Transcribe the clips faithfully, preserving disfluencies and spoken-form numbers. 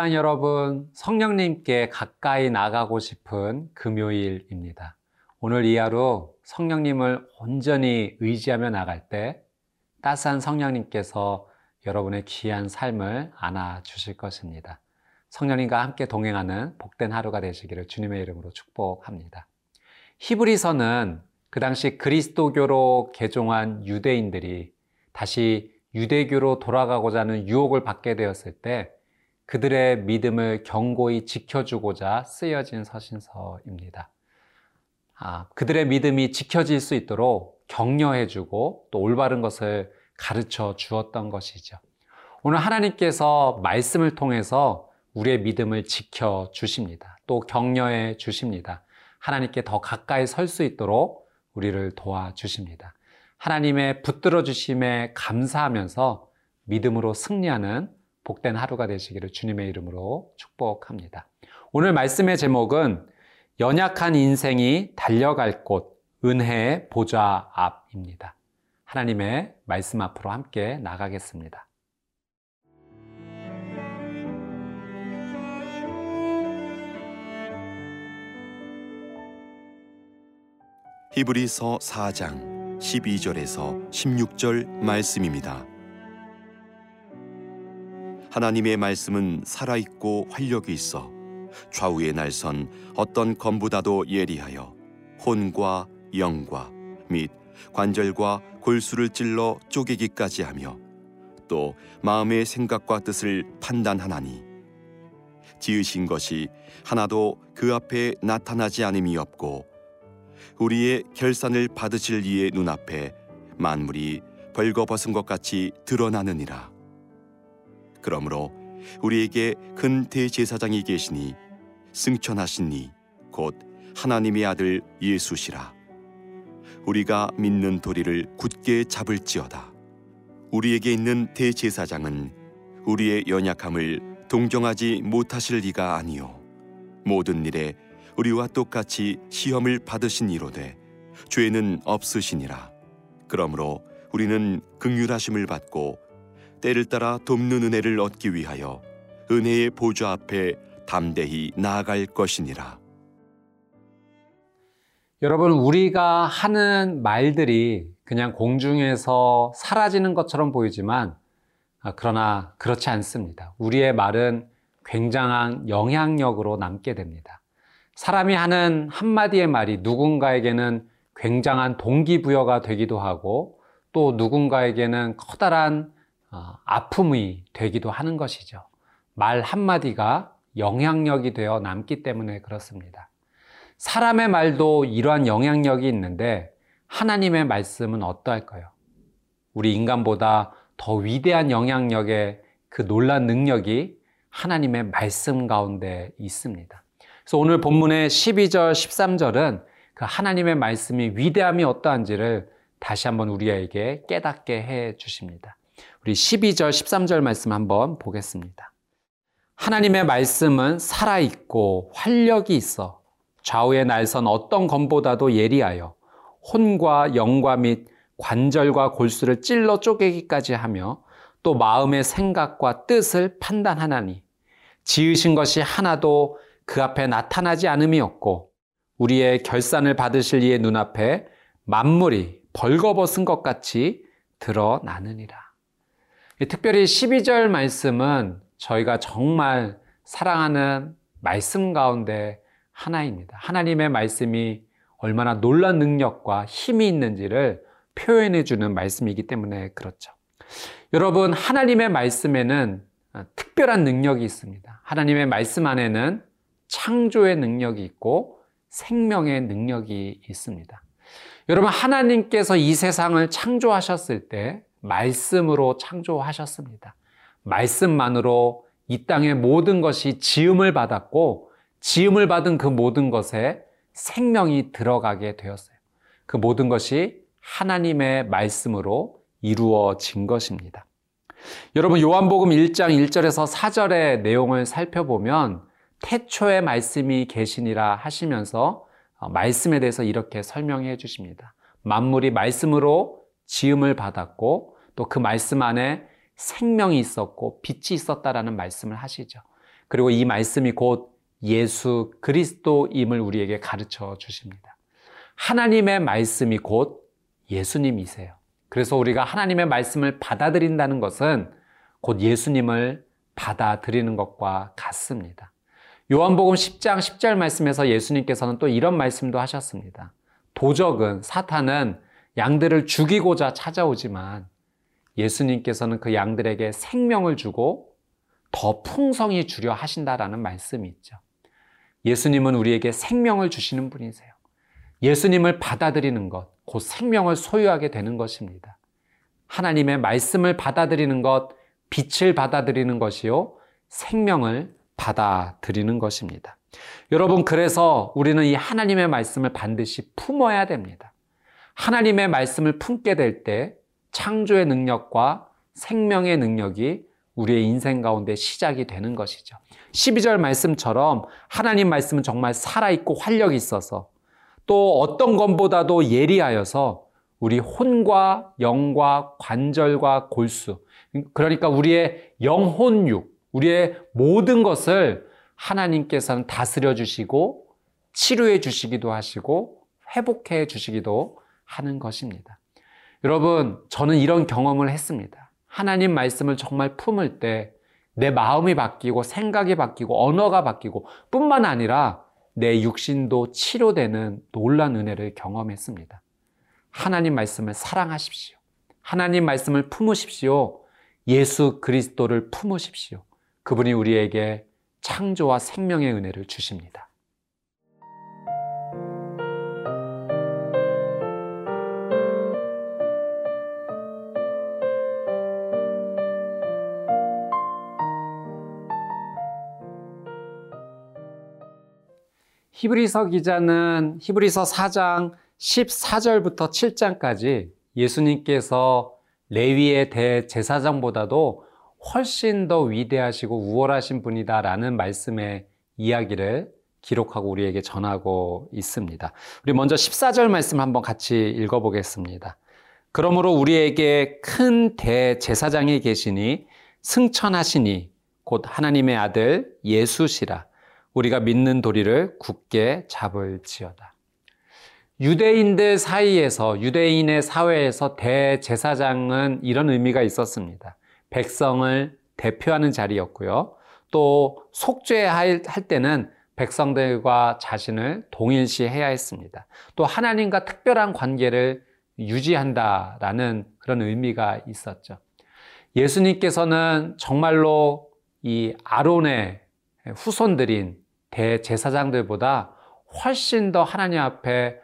사랑하는 여러분, 성령님께 가까이 나가고 싶은 금요일입니다. 오늘 이 하루 성령님을 온전히 의지하며 나갈 때 따스한 성령님께서 여러분의 귀한 삶을 안아주실 것입니다. 성령님과 함께 동행하는 복된 하루가 되시기를 주님의 이름으로 축복합니다. 히브리서는 그 당시 그리스도교로 개종한 유대인들이 다시 유대교로 돌아가고자 하는 유혹을 받게 되었을 때 그들의 믿음을 견고히 지켜주고자 쓰여진 서신서입니다. 아, 그들의 믿음이 지켜질 수 있도록 격려해주고 또 올바른 것을 가르쳐 주었던 것이죠. 오늘 하나님께서 말씀을 통해서 우리의 믿음을 지켜주십니다. 또 격려해 주십니다. 하나님께 더 가까이 설 수 있도록 우리를 도와주십니다. 하나님의 붙들어 주심에 감사하면서 믿음으로 승리하는 복된 하루가 되시기를 주님의 이름으로 축복합니다. 오늘 말씀의 제목은 연약한 인생이 달려갈 곳, 은혜의 보좌 앞입니다. 하나님의 말씀 앞으로 함께 나가겠습니다. 히브리서 사 장 십이 절에서 십육 절 말씀입니다. 하나님의 말씀은 살아있고 활력이 있어 좌우의 날선 어떤 검보다도 예리하여 혼과 영과 및 관절과 골수를 찔러 쪼개기까지 하며 또 마음의 생각과 뜻을 판단하나니 지으신 것이 하나도 그 앞에 나타나지 않음이 없고 우리의 결산을 받으실 이의 눈앞에 만물이 벌거벗은 것 같이 드러나느니라. 그러므로 우리에게 큰 대제사장이 계시니 승천하신 이 곧 하나님의 아들 예수시라. 우리가 믿는 도리를 굳게 잡을지어다. 우리에게 있는 대제사장은 우리의 연약함을 동정하지 못하실 리가 아니요 모든 일에 우리와 똑같이 시험을 받으신 이로되 죄는 없으시니라. 그러므로 우리는 긍휼하심을 받고 때를 따라 돕는 은혜를 얻기 위하여 은혜의 보좌 앞에 담대히 나아갈 것이니라. 여러분, 우리가 하는 말들이 그냥 공중에서 사라지는 것처럼 보이지만 그러나 그렇지 않습니다. 우리의 말은 굉장한 영향력으로 남게 됩니다. 사람이 하는 한마디의 말이 누군가에게는 굉장한 동기부여가 되기도 하고 또 누군가에게는 커다란 아픔이 되기도 하는 것이죠. 말 한마디가 영향력이 되어 남기 때문에 그렇습니다. 사람의 말도 이러한 영향력이 있는데 하나님의 말씀은 어떠할까요? 우리 인간보다 더 위대한 영향력의 그 놀란 능력이 하나님의 말씀 가운데 있습니다. 그래서 오늘 본문의 십이 절, 십삼 절은 그 하나님의 말씀이 위대함이 어떠한지를 다시 한번 우리에게 깨닫게 해 주십니다. 우리 십이 절, 십삼 절 말씀 한번 보겠습니다. 하나님의 말씀은 살아있고 활력이 있어 좌우의 날선 어떤 검보다도 예리하여 혼과 영과 및 관절과 골수를 찔러 쪼개기까지 하며 또 마음의 생각과 뜻을 판단하나니 지으신 것이 하나도 그 앞에 나타나지 않음이 없고 우리의 결산을 받으실 이의 눈앞에 만물이 벌거벗은 것 같이 드러나느니라. 특별히 십이 절 말씀은 저희가 정말 사랑하는 말씀 가운데 하나입니다. 하나님의 말씀이 얼마나 놀라운 능력과 힘이 있는지를 표현해 주는 말씀이기 때문에 그렇죠. 여러분, 하나님의 말씀에는 특별한 능력이 있습니다. 하나님의 말씀 안에는 창조의 능력이 있고 생명의 능력이 있습니다. 여러분, 하나님께서 이 세상을 창조하셨을 때 말씀으로 창조하셨습니다. 말씀만으로 이 땅의 모든 것이 지음을 받았고 지음을 받은 그 모든 것에 생명이 들어가게 되었어요. 그 모든 것이 하나님의 말씀으로 이루어진 것입니다. 여러분, 요한복음 일 장 일 절에서 사 절의 내용을 살펴보면 태초에 말씀이 계시니라 하시면서 말씀에 대해서 이렇게 설명해 주십니다. 만물이 말씀으로 지음을 받았고 또 그 말씀 안에 생명이 있었고 빛이 있었다라는 말씀을 하시죠. 그리고 이 말씀이 곧 예수 그리스도임을 우리에게 가르쳐 주십니다. 하나님의 말씀이 곧 예수님이세요. 그래서 우리가 하나님의 말씀을 받아들인다는 것은 곧 예수님을 받아들이는 것과 같습니다. 요한복음 십 장 십 절 말씀에서 예수님께서는 또 이런 말씀도 하셨습니다. 도적은, 사탄은 양들을 죽이고자 찾아오지만 예수님께서는 그 양들에게 생명을 주고 더 풍성히 주려 하신다라는 말씀이 있죠. 예수님은 우리에게 생명을 주시는 분이세요. 예수님을 받아들이는 것, 곧 생명을 소유하게 되는 것입니다. 하나님의 말씀을 받아들이는 것, 빛을 받아들이는 것이요, 생명을 받아들이는 것입니다. 여러분, 그래서 우리는 이 하나님의 말씀을 반드시 품어야 됩니다. 하나님의 말씀을 품게 될 때 창조의 능력과 생명의 능력이 우리의 인생 가운데 시작이 되는 것이죠. 십이 절 말씀처럼 하나님 말씀은 정말 살아있고 활력이 있어서 또 어떤 것보다도 예리하여서 우리 혼과 영과 관절과 골수, 그러니까 우리의 영혼육, 우리의 모든 것을 하나님께서는 다스려 주시고 치료해 주시기도 하시고 회복해 주시기도 하는 것입니다. 여러분, 저는 이런 경험을 했습니다. 하나님 말씀을 정말 품을 때 내 마음이 바뀌고 생각이 바뀌고 언어가 바뀌고 뿐만 아니라 내 육신도 치료되는 놀란 은혜를 경험했습니다. 하나님 말씀을 사랑하십시오. 하나님 말씀을 품으십시오. 예수 그리스도를 품으십시오. 그분이 우리에게 창조와 생명의 은혜를 주십니다. 히브리서 기자는 히브리서 사 장 십사 절부터 칠 장까지 예수님께서 레위의 대제사장보다도 훨씬 더 위대하시고 우월하신 분이다라는 말씀의 이야기를 기록하고 우리에게 전하고 있습니다. 우리 먼저 십사 절 말씀 한번 같이 읽어보겠습니다. 그러므로 우리에게 큰 대제사장이 계시니 승천하시니 곧 하나님의 아들 예수시라. 우리가 믿는 도리를 굳게 잡을지어다. 유대인들 사이에서, 유대인의 사회에서 대제사장은 이런 의미가 있었습니다. 백성을 대표하는 자리였고요. 또 속죄할 때는 백성들과 자신을 동일시해야 했습니다. 또 하나님과 특별한 관계를 유지한다라는 그런 의미가 있었죠. 예수님께서는 정말로 이 아론의 후손들인 대제사장들보다 훨씬 더 하나님 앞에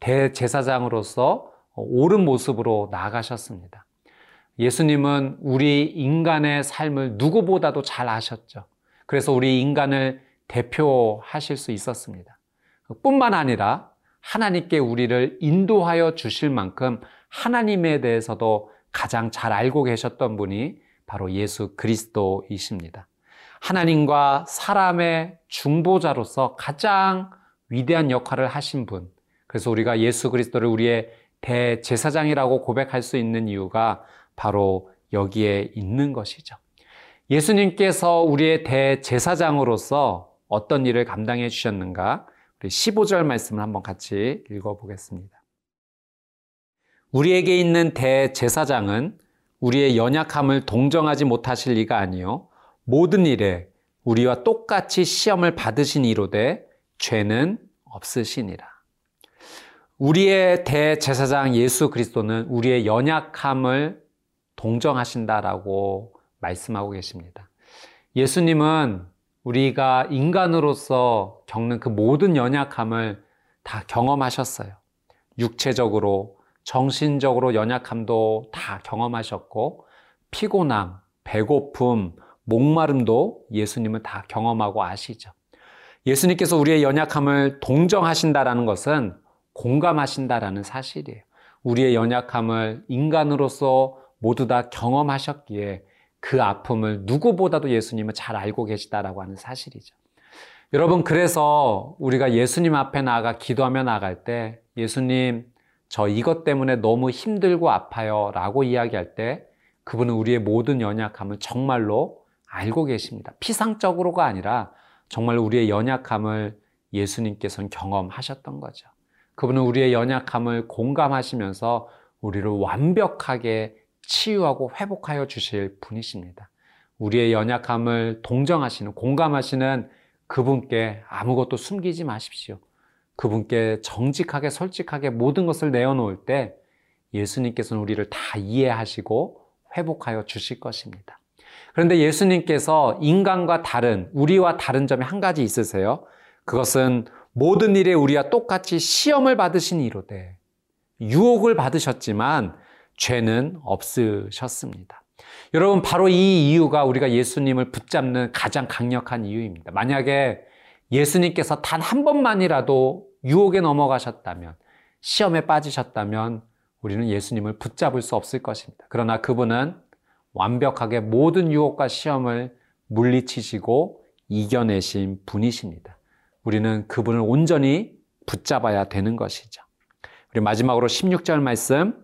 대제사장으로서 옳은 모습으로 나아가셨습니다. 예수님은 우리 인간의 삶을 누구보다도 잘 아셨죠. 그래서 우리 인간을 대표하실 수 있었습니다. 뿐만 아니라 하나님께 우리를 인도하여 주실 만큼 하나님에 대해서도 가장 잘 알고 계셨던 분이 바로 예수 그리스도이십니다. 하나님과 사람의 중보자로서 가장 위대한 역할을 하신 분. 그래서 우리가 예수 그리스도를 우리의 대제사장이라고 고백할 수 있는 이유가 바로 여기에 있는 것이죠. 예수님께서 우리의 대제사장으로서 어떤 일을 감당해 주셨는가? 우리 십오 절 말씀을 한번 같이 읽어보겠습니다. 우리에게 있는 대제사장은 우리의 연약함을 동정하지 못하실 리가 아니요 모든 일에 우리와 똑같이 시험을 받으신 이로되 죄는 없으시니라. 우리의 대제사장 예수 그리스도는 우리의 연약함을 동정하신다라고 말씀하고 계십니다. 예수님은 우리가 인간으로서 겪는 그 모든 연약함을 다 경험하셨어요. 육체적으로, 정신적으로 연약함도 다 경험하셨고 피곤함, 배고픔, 목마름도 예수님은 다 경험하고 아시죠. 예수님께서 우리의 연약함을 동정하신다라는 것은 공감하신다라는 사실이에요. 우리의 연약함을 인간으로서 모두 다 경험하셨기에 그 아픔을 누구보다도 예수님은 잘 알고 계시다라고 하는 사실이죠. 여러분, 그래서 우리가 예수님 앞에 나아가 기도하며 나갈 때 예수님, 저 이것 때문에 너무 힘들고 아파요 라고 이야기할 때 그분은 우리의 모든 연약함을 정말로 알고 계십니다. 피상적으로가 아니라 정말 우리의 연약함을 예수님께서는 경험하셨던 거죠. 그분은 우리의 연약함을 공감하시면서 우리를 완벽하게 치유하고 회복하여 주실 분이십니다. 우리의 연약함을 동정하시는, 공감하시는 그분께 아무것도 숨기지 마십시오. 그분께 정직하게, 솔직하게 모든 것을 내어놓을 때 예수님께서는 우리를 다 이해하시고 회복하여 주실 것입니다. 그런데 예수님께서 인간과 다른, 우리와 다른 점이 한 가지 있으세요. 그것은 모든 일에 우리와 똑같이 시험을 받으신 이로되 유혹을 받으셨지만 죄는 없으셨습니다. 여러분, 바로 이 이유가 우리가 예수님을 붙잡는 가장 강력한 이유입니다. 만약에 예수님께서 단 한 번만이라도 유혹에 넘어가셨다면, 시험에 빠지셨다면 우리는 예수님을 붙잡을 수 없을 것입니다. 그러나 그분은 완벽하게 모든 유혹과 시험을 물리치시고 이겨내신 분이십니다. 우리는 그분을 온전히 붙잡아야 되는 것이죠. 우리 마지막으로 십육 절 말씀,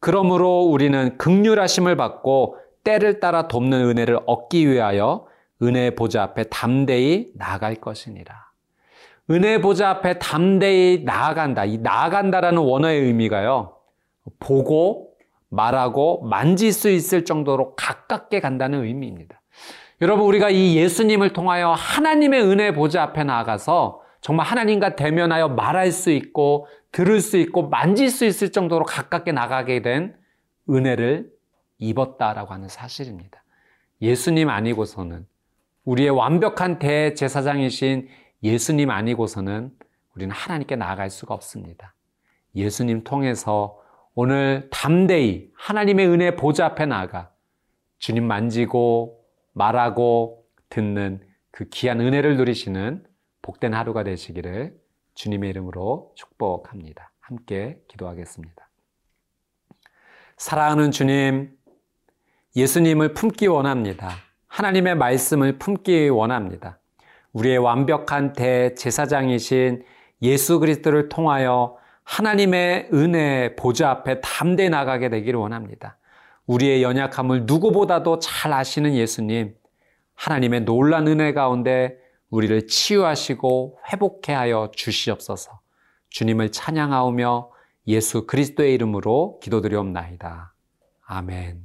그러므로 우리는 긍휼하심을 받고 때를 따라 돕는 은혜를 얻기 위하여 은혜의 보좌 앞에 담대히 나아갈 것이니라. 은혜의 보좌 앞에 담대히 나아간다. 이 나아간다라는 원어의 의미가요, 보고 말하고 만질 수 있을 정도로 가깝게 간다는 의미입니다. 여러분, 우리가 이 예수님을 통하여 하나님의 은혜의 보좌 앞에 나아가서 정말 하나님과 대면하여 말할 수 있고 들을 수 있고 만질 수 있을 정도로 가깝게 나가게 된 은혜를 입었다라고 하는 사실입니다. 예수님 아니고서는, 우리의 완벽한 대제사장이신 예수님 아니고서는 우리는 하나님께 나아갈 수가 없습니다. 예수님 통해서 오늘 담대히 하나님의 은혜 보좌 앞에 나아가 주님 만지고 말하고 듣는 그 귀한 은혜를 누리시는 복된 하루가 되시기를 주님의 이름으로 축복합니다. 함께 기도하겠습니다. 사랑하는 주님, 예수님을 품기 원합니다. 하나님의 말씀을 품기 원합니다. 우리의 완벽한 대제사장이신 예수 그리스도를 통하여 하나님의 은혜 보좌 앞에 담대히 나가게 되기를 원합니다. 우리의 연약함을 누구보다도 잘 아시는 예수님, 하나님의 놀라운 은혜 가운데 우리를 치유하시고 회복케 하여 주시옵소서. 주님을 찬양하오며 예수 그리스도의 이름으로 기도드리옵나이다. 아멘.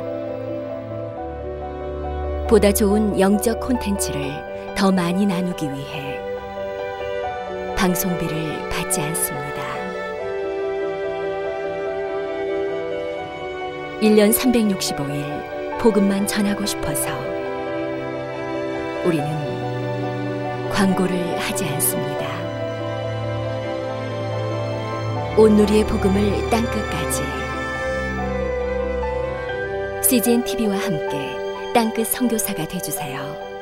보다 좋은 영적 콘텐츠를 더 많이 나누기 위해 방송비를 받지 않습니다. 일 년 삼백육십오 일 복음만 전하고 싶어서 우리는 광고를 하지 않습니다. 온누리의 복음을 땅끝까지 씨지엔 티비와 함께 땅끝 선교사가 되어주세요.